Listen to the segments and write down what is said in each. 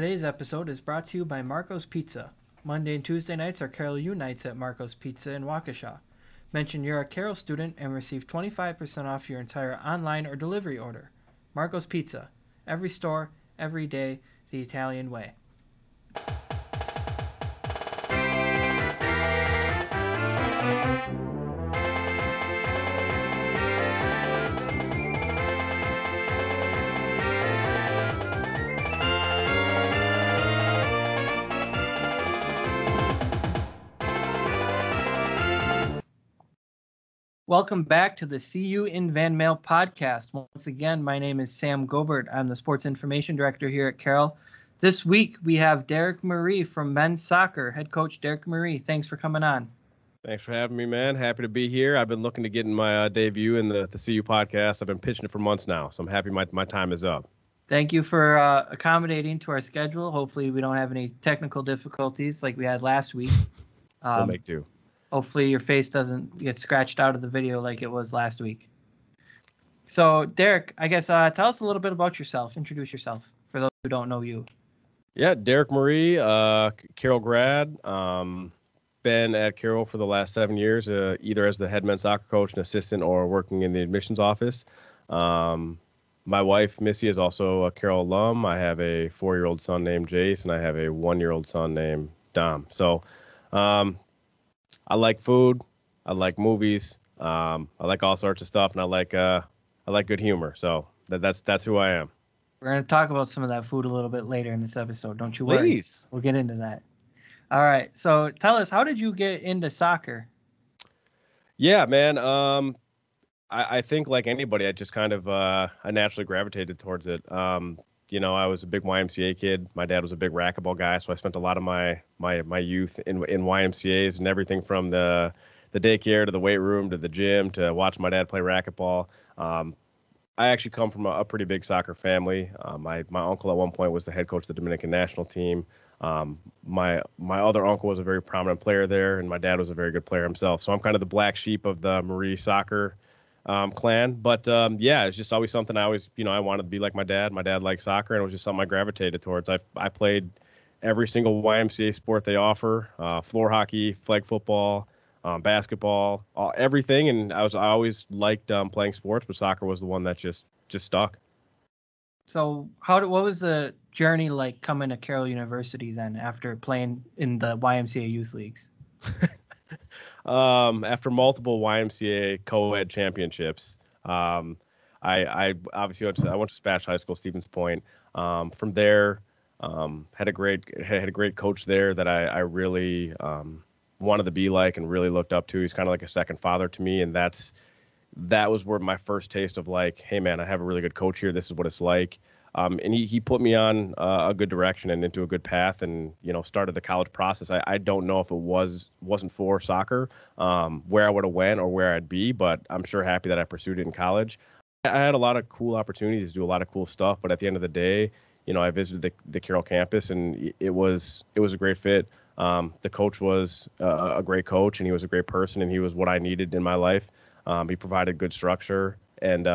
Today's episode is brought to you by Marco's Pizza. Monday and Tuesday nights are Carol U nights at Marco's Pizza in Waukesha. Mention you're a Carol student and receive 25% off your entire online or delivery order. Marco's Pizza. Every store, every day, the Italian way. Welcome back to the See You in Van Mail podcast. Once again, my name is Sam Gobert. I'm the Sports Information Director here at Carroll. This week, we have Derek Marie from Men's Soccer. Head coach Derek Marie, thanks for coming on. Thanks for having me, man. Happy to be here. I've been looking to get in my debut in the CU podcast. I've been pitching it for months now, so I'm happy my time is up. Thank you for accommodating to our schedule. Hopefully, we don't have any technical difficulties like we had last week. We'll make do. Hopefully your face doesn't get scratched out of the video like it was last week. So, Derek, I guess tell us a little bit about yourself. Introduce yourself for those who don't know you. Yeah, Derek Marie, Carroll grad. Been at Carroll for the last 7 years, either as the head men's soccer coach and assistant or working in the admissions office. My wife, Missy, is also a Carroll alum. I have a 4-year-old son named Jace, and I have a 1-year-old son named Dom. So, I like food, I like movies, I like all sorts of stuff, and I like good humor. So that's who I am. We're going to talk about some of that food a little bit later in this episode. Don't you worry. Please. We'll get into that. All right. So tell us, how did you get into soccer? Yeah, man. I think like anybody, I just kind of I naturally gravitated towards it. You know, I was a big YMCA kid. My dad was a big racquetball guy, so I spent a lot of my youth in YMCAs and everything from the daycare to the weight room to the gym to watch my dad play racquetball. I actually come from a pretty big soccer family. My uncle at one point was the head coach of the Dominican national team. My other uncle was a very prominent player there, and my dad was a very good player himself. So I'm kind of the black sheep of the Marie soccer clan, but yeah, it's just always something I always, you know, I wanted to be like my dad. My dad liked soccer, and it was just something I gravitated towards. I played every single YMCA sport they offer: floor hockey, flag football, basketball, everything. And I always liked playing sports, but soccer was the one that just stuck. So, what was the journey like coming to Carroll University then after playing in the YMCA youth leagues? After multiple YMCA co-ed championships, I obviously I went to Spatch High School, Stevens Point. From there, had a great coach there that I really wanted to be like and really looked up to. He's kind of like a second father to me, and that was where my first taste of like, hey man, I have a really good coach here. This is what it's like. And he put me on a good direction and into a good path, and you know, started the college process. I don't know if it wasn't for soccer, where I would have went or where I'd be, but I'm sure happy that I pursued it in college. I had a lot of cool opportunities to do a lot of cool stuff, but at the end of the day, you know, I visited the Carroll campus, and it was a great fit. The coach was a great coach, and he was a great person, and he was what I needed in my life. He provided good structure, and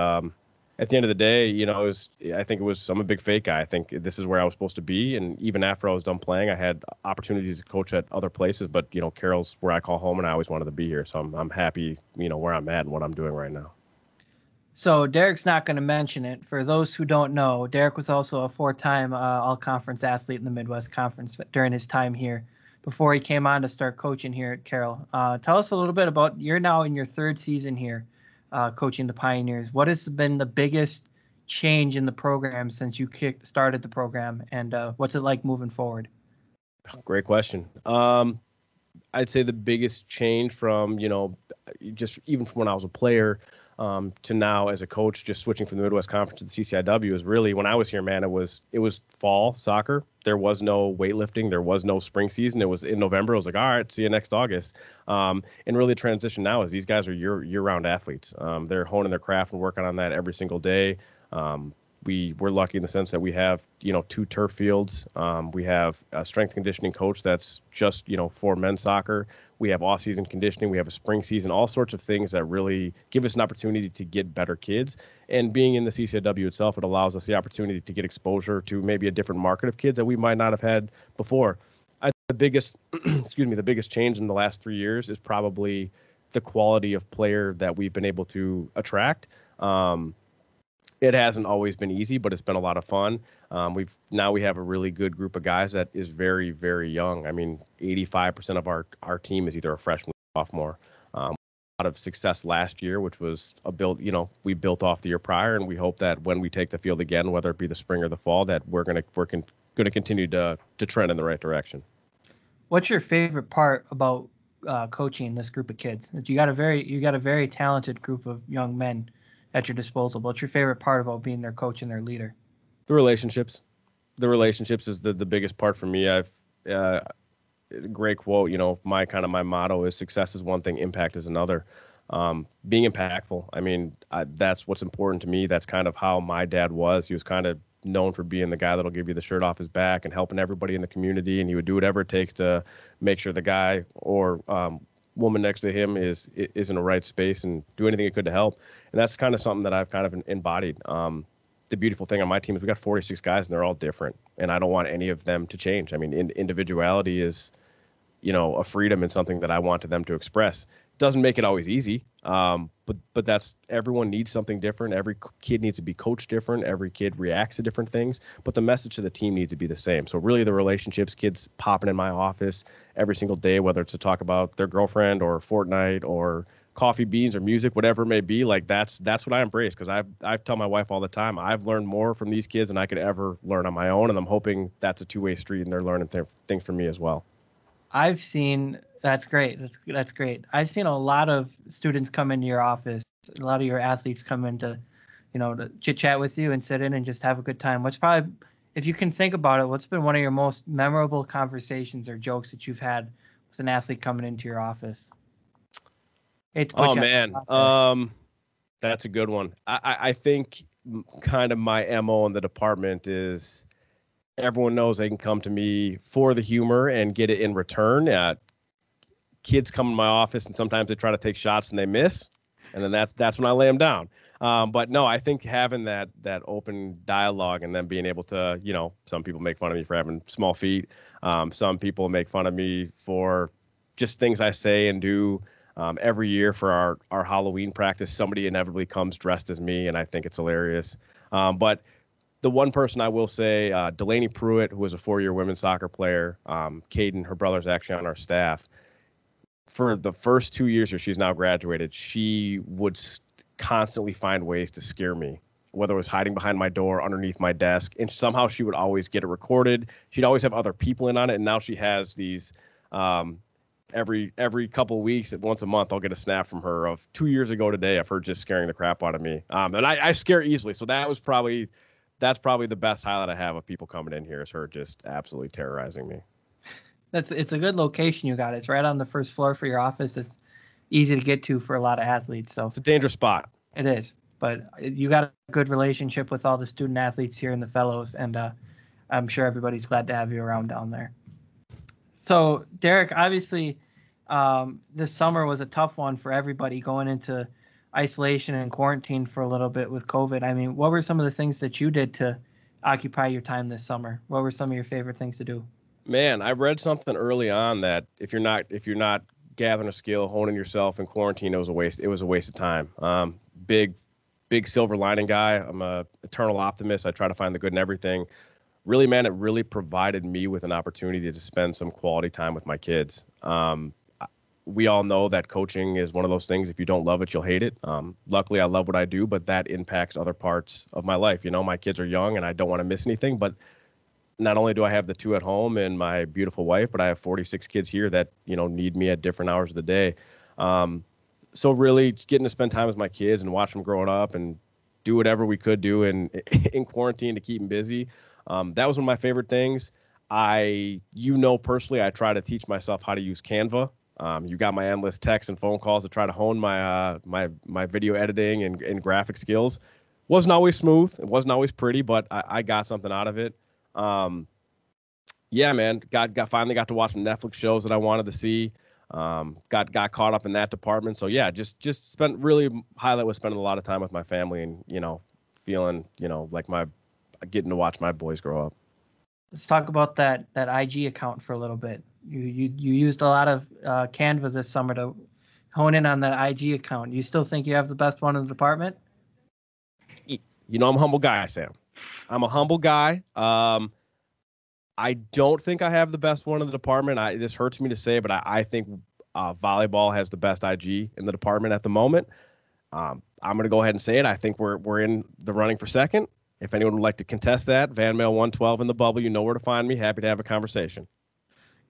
at the end of the day, you know, I'm a big fake guy. I think this is where I was supposed to be. And even after I was done playing, I had opportunities to coach at other places. But, you know, Carroll's where I call home, and I always wanted to be here. So I'm happy, you know, where I'm at and what I'm doing right now. So Derek's not going to mention it. For those who don't know, Derek was also a 4-time all-conference athlete in the Midwest Conference during his time here before he came on to start coaching here at Carroll. Tell us a little bit about, you're now in your third season here. Coaching the Pioneers. What has been the biggest change in the program since you started the program, and what's it like moving forward? Great question. I'd say the biggest change from, you know, just even from when I was a player to now as a coach, just switching from the Midwest Conference to the CCIW is really, when I was here, man, it was fall soccer. There was no weightlifting. There was no spring season. It was in November. I was like, all right, see you next August. And really transition now is these guys are year-round athletes. They're honing their craft and working on that every single day. we're lucky in the sense that we have, you know, 2 turf fields. We have a strength conditioning coach that's just, you know, for men's soccer. We have off-season conditioning. We have a spring season, all sorts of things that really give us an opportunity to get better kids. And being in the CCIW itself, it allows us the opportunity to get exposure to maybe a different market of kids that we might not have had before. The biggest, the biggest change in the last 3 years is probably the quality of player that we've been able to attract. It hasn't always been easy, but it's been a lot of fun. We have a really good group of guys that is very, very young. I mean, 85% of our team is either a freshman or sophomore. A lot of success last year, which was a build, you know, we built off the year prior, and we hope that when we take the field again, whether it be the spring or the fall, that we're going to continue to trend in the right direction. What's your favorite part about coaching this group of kids? You got a very talented group of young men at your disposal. What's your favorite part about being their coach and their leader? The relationships. The relationships is the biggest part for me. I've great quote. You know, my motto is success is one thing, impact is another. Being impactful. I mean, that's what's important to me. That's kind of how my dad was. He was kind of known for being the guy that'll give you the shirt off his back and helping everybody in the community, and he would do whatever it takes to make sure the guy or woman next to him is in the right space and do anything he could to help. And that's kind of something that I've kind of embodied. The beautiful thing on my team is we got 46 guys, and they're all different, and I don't want any of them to change. I mean, individuality is, you know, a freedom and something that I wanted them to express. Doesn't make it always easy, but that's, everyone needs something different. Every kid needs to be coached different. Every kid reacts to different things, but the message to the team needs to be the same. So really the relationships, kids popping in my office every single day, whether it's to talk about their girlfriend or Fortnite or coffee beans or music, whatever it may be, like that's what I embrace, because I tell my wife all the time, I've learned more from these kids than I could ever learn on my own, and I'm hoping that's a two-way street and they're learning things from me as well. I've seen... That's great. That's great. I've seen a lot of students come into your office. A lot of your athletes come in to, you know, to chit chat with you and sit in and just have a good time. What's probably, if you can think about it, what's been one of your most memorable conversations or jokes that you've had with an athlete coming into your office? Oh man, that's a good one. I think kind of my MO in the department is everyone knows they can come to me for the humor and get it in return. Kids come in my office and sometimes they try to take shots and they miss, and then that's when I lay them down. But no, I think having that open dialogue and then being able to, you know, some people make fun of me for having small feet. Some people make fun of me for just things I say and do. Every year for our Halloween practice, somebody inevitably comes dressed as me, and I think it's hilarious. But the one person I will say, Delaney Pruitt, who was a 4-year women's soccer player, Caden, her brother's actually on our staff. For the first 2 years where she's now graduated, she would constantly find ways to scare me, whether it was hiding behind my door, underneath my desk, and somehow she would always get it recorded. She'd always have other people in on it, and now she has these every couple of weeks, once a month, I'll get a snap from her of 2 years ago today of her just scaring the crap out of me. And I scare easily, so that's probably the best highlight I have of people coming in here is her just absolutely terrorizing me. It's a good location you got. It's right on the first floor for your office. It's easy to get to for a lot of athletes. So it's a dangerous spot. It is, but you got a good relationship with all the student athletes here and the fellows, and I'm sure everybody's glad to have you around down there. So Derek, obviously, this summer was a tough one for everybody going into isolation and quarantine for a little bit with COVID. I mean, what were some of the things that you did to occupy your time this summer? What were some of your favorite things to do? Man, I read something early on that if you're not gathering a skill, honing yourself in quarantine, it was a waste of time. Big silver lining guy. I'm a eternal optimist. I try to find the good in everything. Really, man, it really provided me with an opportunity to spend some quality time with my kids. We all know that coaching is one of those things. If you don't love it, you'll hate it. Luckily, I love what I do, but that impacts other parts of my life. You know, my kids are young, and I don't want to miss anything, but not only do I have the 2 at home and my beautiful wife, but I have 46 kids here that, you know, need me at different hours of the day. So really just getting to spend time with my kids and watch them growing up and do whatever we could do in quarantine to keep them busy. That was one of my favorite things. Personally, I try to teach myself how to use Canva. You got my endless texts and phone calls to try to hone my video editing and graphic skills. wasn't always smooth. It wasn't always pretty, but I got something out of it. Yeah, man, finally got to watch the Netflix shows that I wanted to see. Got caught up in that department. So yeah, just spent really highlight was spending a lot of time with my family and, you know, feeling, you know, like my getting to watch my boys grow up. Let's talk about that IG account for a little bit. You used a lot of Canva this summer to hone in on that IG account. You still think you have the best one in the department? You know, I'm a humble guy, Sam. I'm a humble guy. I don't think I have the best one in the department. This hurts me to say, but I think volleyball has the best IG in the department at the moment. I'm going to go ahead and say it. I think we're in the running for second. If anyone would like to contest that, VanMail112 in the bubble, you know where to find me. Happy to have a conversation.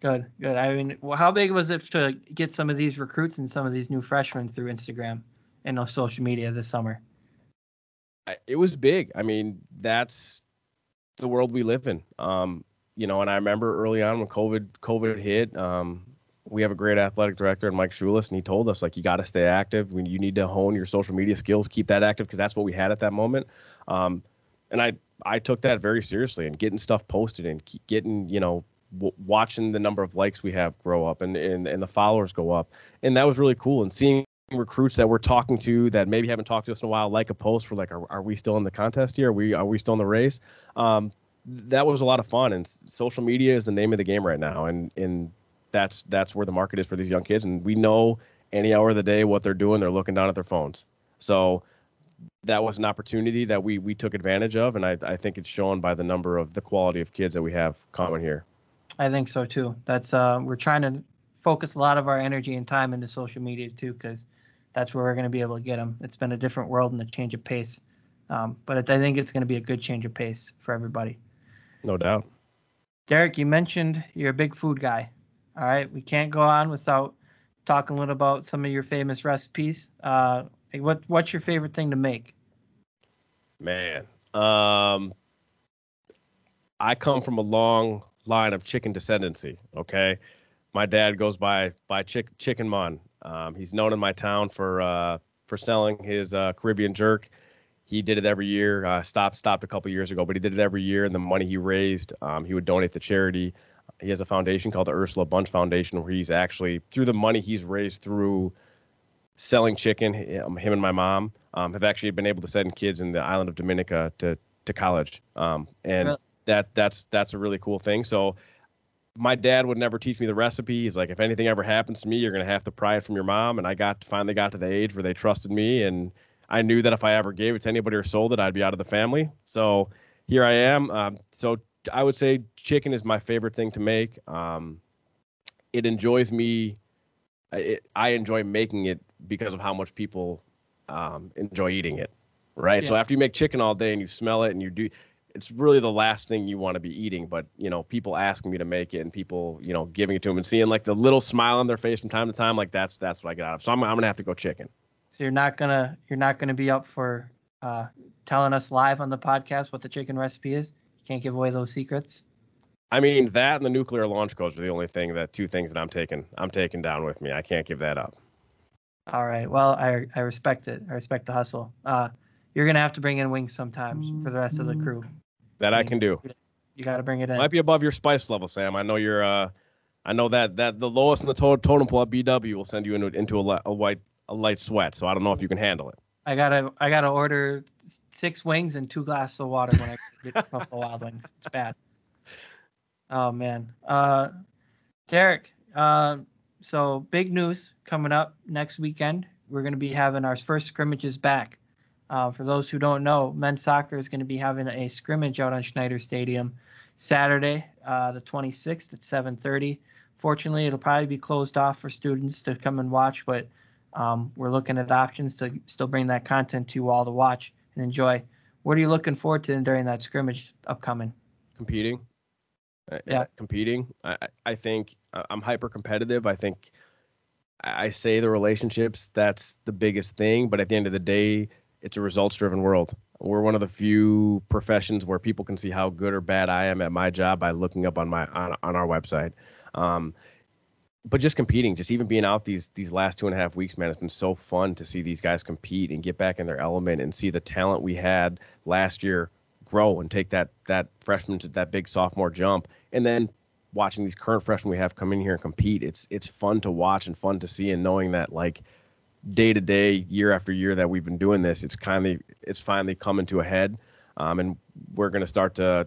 Good. I mean, how big was it to get some of these recruits and some of these new freshmen through Instagram and on social media this summer? It was big. I mean, that's the world we live in. You know, and I remember early on when COVID hit, we have a great athletic director in Mike Shulis, and he told us, like, you got to stay active. You need to hone your social media skills, keep that active, because that's what we had at that moment. And I took that very seriously, and getting stuff posted and getting, you know, watching the number of likes we have grow up and the followers go up. And that was really cool. And seeing recruits that we're talking to that maybe haven't talked to us in a while, like a post, we're like, are we still in the contest here? Are we still in the race? That was a lot of fun, and social media is the name of the game right now, and that's where the market is for these young kids, and we know any hour of the day what they're doing. They're looking down at their phones. So that was an opportunity that we took advantage of, and I think it's shown by the number of the quality of kids that we have coming here. I think so too. That's we're trying to focus a lot of our energy and time into social media too, because that's where we're going to be able to get them. It's been a different world and a change of pace, but I think it's going to be a good change of pace for everybody. No doubt. Derek, you mentioned you're a big food guy. All right. We can't go on without talking a little about some of your famous recipes. What's your favorite thing to make? Man, I come from a long line of chicken descendancy. Okay. My dad goes by Chicken Mun. He's known in my town for selling his Caribbean jerk. He did it every year, stopped a couple years ago, but he did it every year. And the money he raised, he would donate to charity. He has a foundation called the Ursula Bunch Foundation, where he's actually, through the money he's raised through selling chicken, him and my mom have actually been able to send kids in the island of Dominica to college. And really? That's a really cool thing. So my dad would never teach me the recipe. He's like, if anything ever happens to me, you're going to have to pry it from your mom. And I finally got to the age where they trusted me, and I knew that if I ever gave it to anybody or sold it, I'd be out of the family. So here I am. So I would say chicken is my favorite thing to make. It enjoys me. I enjoy making it because of how much people enjoy eating it. Right. Yeah. So after you make chicken all day and you smell it and you do, it's really the last thing you want to be eating. But, you know, people asking me to make it and people, you know, giving it to them and seeing like the little smile on their face from time to time, like that's what I get out of. So I'm going to have to go chicken. So you're not gonna be up for telling us live on the podcast what the chicken recipe is. You can't give away those secrets. I mean, that and the nuclear launch codes are the only thing two things that I'm taking down with me. I can't give that up. All right. Well, I respect it. I respect the hustle. You're gonna have to bring in wings sometimes for the rest of the crew. That I can do. You got to bring it in. Might be above your spice level, Sam. I know you're. I know that the lowest in the totem pole at BW will send you into a light sweat, so I don't know if you can handle it. I gotta order 6 wings and 2 glasses of water when I get a couple of Wild Wings. It's bad. Oh man, Derek. So big news coming up next weekend. We're gonna be having our first scrimmages back. For those who don't know, men's soccer is gonna be having a scrimmage out on Schneider Stadium Saturday, the 26th at 7:30. Fortunately, it'll probably be closed off for students to come and watch, but we're looking at options to still bring that content to you all to watch and enjoy. What are you looking forward to during that scrimmage upcoming? Competing. Yeah. Competing. I think I'm hyper competitive. I think I say the relationships, that's the biggest thing. But at the end of the day, it's a results driven world. We're one of the few professions where people can see how good or bad I am at my job by looking up on our website. But just competing, just even being out these last 2.5 weeks, man, it's been so fun to see these guys compete and get back in their element and see the talent we had last year grow and take that freshman to that big sophomore jump. And then watching these current freshmen we have come in here and compete, it's fun to watch and fun to see, and knowing that, like, day to day, year after year that we've been doing this, it's finally coming to a head, and we're going to start to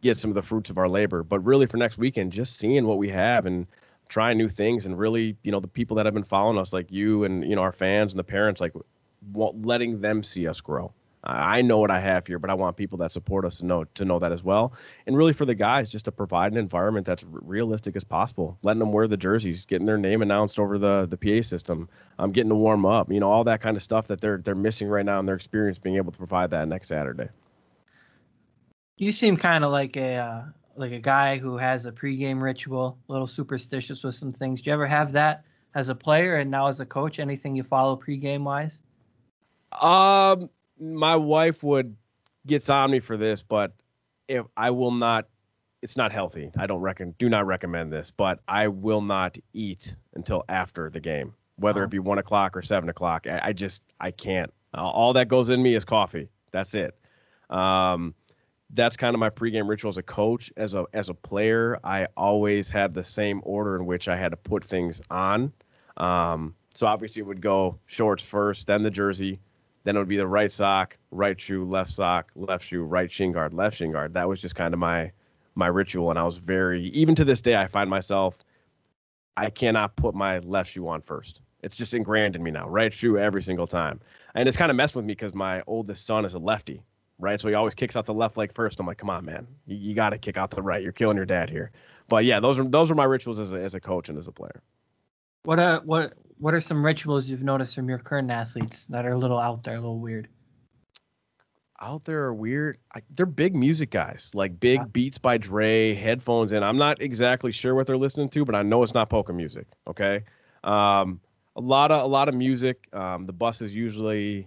get some of the fruits of our labor. But really, for next weekend, just seeing what we have and trying new things, and really, you know, the people that have been following us, like you and, you know, our fans and the parents, like, letting them see us grow. I know what I have here, but I want people that support us to know that as well. And really, for the guys, just to provide an environment that's realistic as possible, letting them wear the jerseys, getting their name announced over the PA system, getting to warm up, you know, all that kind of stuff that they're missing right now in their experience, being able to provide that next Saturday. You seem kind of like a guy who has a pregame ritual, a little superstitious with some things. Do you ever have that as a player and now as a coach? Anything you follow pregame wise? My wife gets on me for this, but if I will not, it's not healthy. I do not recommend this, but I will not eat until after the game, whether it be 1 o'clock or 7 o'clock. I can't. All that goes in me is coffee. That's it. That's kind of my pregame ritual as a coach. As a player, I always had the same order in which I had to put things on. So obviously it would go shorts first, then the jersey, then it would be the right sock, right shoe, left shoe, right shin guard, left shin guard. That was just kind of my ritual. And I was even to this day, I find myself, I cannot put my left shoe on first. It's just ingrained in me now, right shoe every single time. And it's kind of messed with me because my oldest son is a lefty, right? So he always kicks out the left leg first. I'm like, come on, man, you got to kick out the right. You're killing your dad here. But yeah, those are my rituals as a coach and as a player. What are some rituals you've noticed from your current athletes that are a little out there, a little weird? Out there are weird. They're big music guys, like big Beats by Dre, headphones in. I'm not exactly sure what they're listening to, but I know it's not polka music. Okay, a lot of music. The bus is usually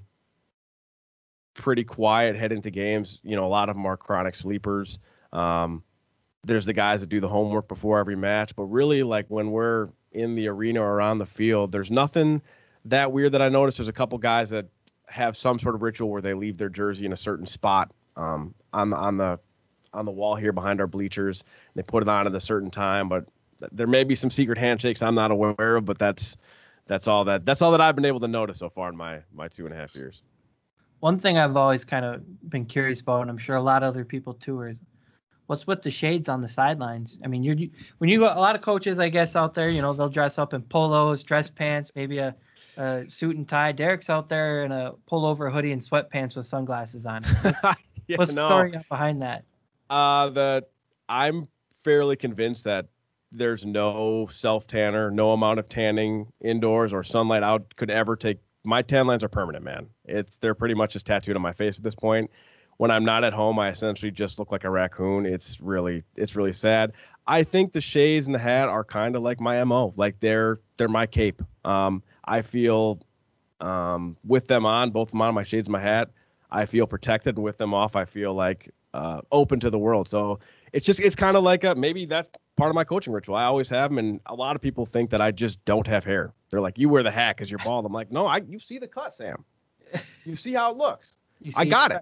pretty quiet heading to games. You know, a lot of them are chronic sleepers. There's the guys that do the homework before every match, but really, like, when we're in the arena or on the field, there's nothing that weird that I noticed. There's a couple guys that have some sort of ritual where they leave their jersey in a certain spot on the wall here behind our bleachers. They put it on at a certain time, but there may be some secret handshakes I'm not aware of. But that's all that I've been able to notice so far in my 2.5 years. One thing I've always kind of been curious about, and I'm sure a lot of other people too, are what's with the shades on the sidelines? I mean, a lot of coaches, I guess, out there, you know, they'll dress up in polos, dress pants, maybe a suit and tie. Derek's out there in a pullover hoodie and sweatpants with sunglasses on. What's the story behind that? I'm fairly convinced that there's no self-tanner, no amount of tanning indoors or sunlight out could ever take. My tan lines are permanent, man. They're pretty much just tattooed on my face at this point. When I'm not at home, I essentially just look like a raccoon. It's really sad. I think the shades and the hat are kind of like my MO. Like they're my cape. I feel with them on, both of them on, my shades and my hat, I feel protected. And with them off, I feel like open to the world. So it's kind of like maybe that's part of my coaching ritual. I always have them, and a lot of people think that I just don't have hair. They're like, you wear the hat because you're bald. I'm like, no, you see the cut, Sam. You see how it looks. I got it.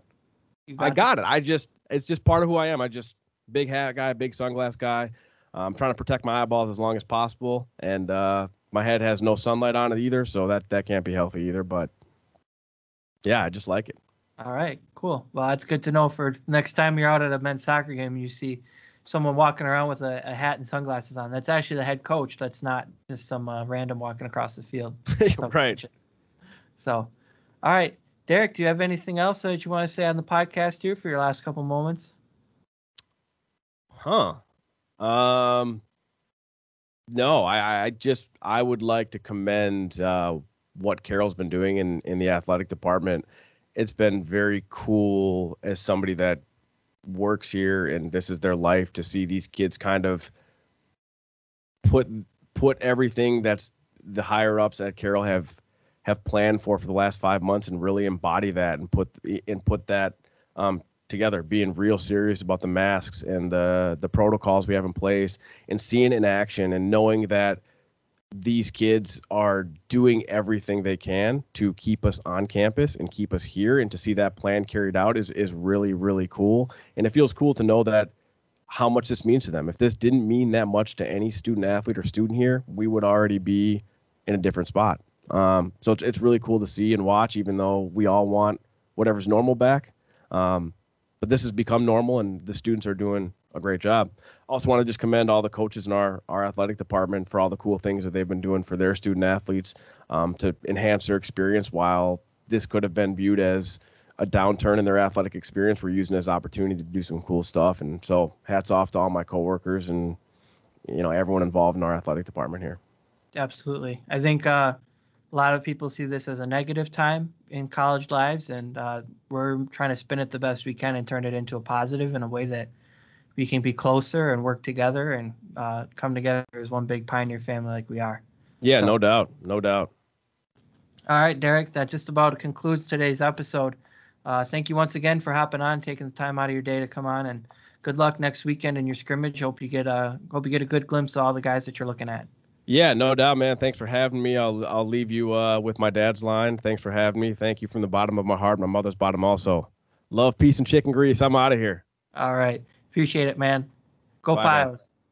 It's just part of who I am. I just big hat guy, big sunglass guy. I'm trying to protect my eyeballs as long as possible. And my head has no sunlight on it either. So that can't be healthy either. But yeah, I just like it. All right, cool. Well, that's good to know for next time you're out at a men's soccer game, you see someone walking around with a hat and sunglasses on. That's actually the head coach. That's not just some random walking across the field. Right. So, all right. Derek, do you have anything else that you want to say on the podcast here for your last couple moments? No, I would like to commend what Carol's been doing in the athletic department. It's been very cool as somebody that works here and this is their life to see these kids kind of put everything that's the higher ups at Carol have planned for the last 5 months and really embody that and put that together, being real serious about the masks and the protocols we have in place, and seeing in action and knowing that these kids are doing everything they can to keep us on campus and keep us here, and to see that plan carried out is really, really cool. And it feels cool to know that how much this means to them. If this didn't mean that much to any student athlete or student here, we would already be in a different spot. So it's really cool to see and watch, even though we all want whatever's normal back. But this has become normal, and the students are doing a great job. Also want to just commend all the coaches in our athletic department for all the cool things that they've been doing for their student athletes to enhance their experience. While this could have been viewed as a downturn in their athletic experience, we're using it as an opportunity to do some cool stuff. And so hats off to all my coworkers and, you know, everyone involved in our athletic department here. Absolutely. I think a lot of people see this as a negative time in college lives, and we're trying to spin it the best we can and turn it into a positive in a way that we can be closer and work together and come together as one big Pioneer family like we are. Yeah, so, no doubt. No doubt. All right, Derek, that just about concludes today's episode. Thank you once again for hopping on, taking the time out of your day to come on, and good luck next weekend in your scrimmage. Hope you get a good glimpse of all the guys that you're looking at. Yeah, no doubt, man. Thanks for having me. I'll leave you with my dad's line. Thanks for having me. Thank you from the bottom of my heart, my mother's bottom also. Love, peace, and chicken grease. I'm out of here. All right. Appreciate it, man. Go Pios.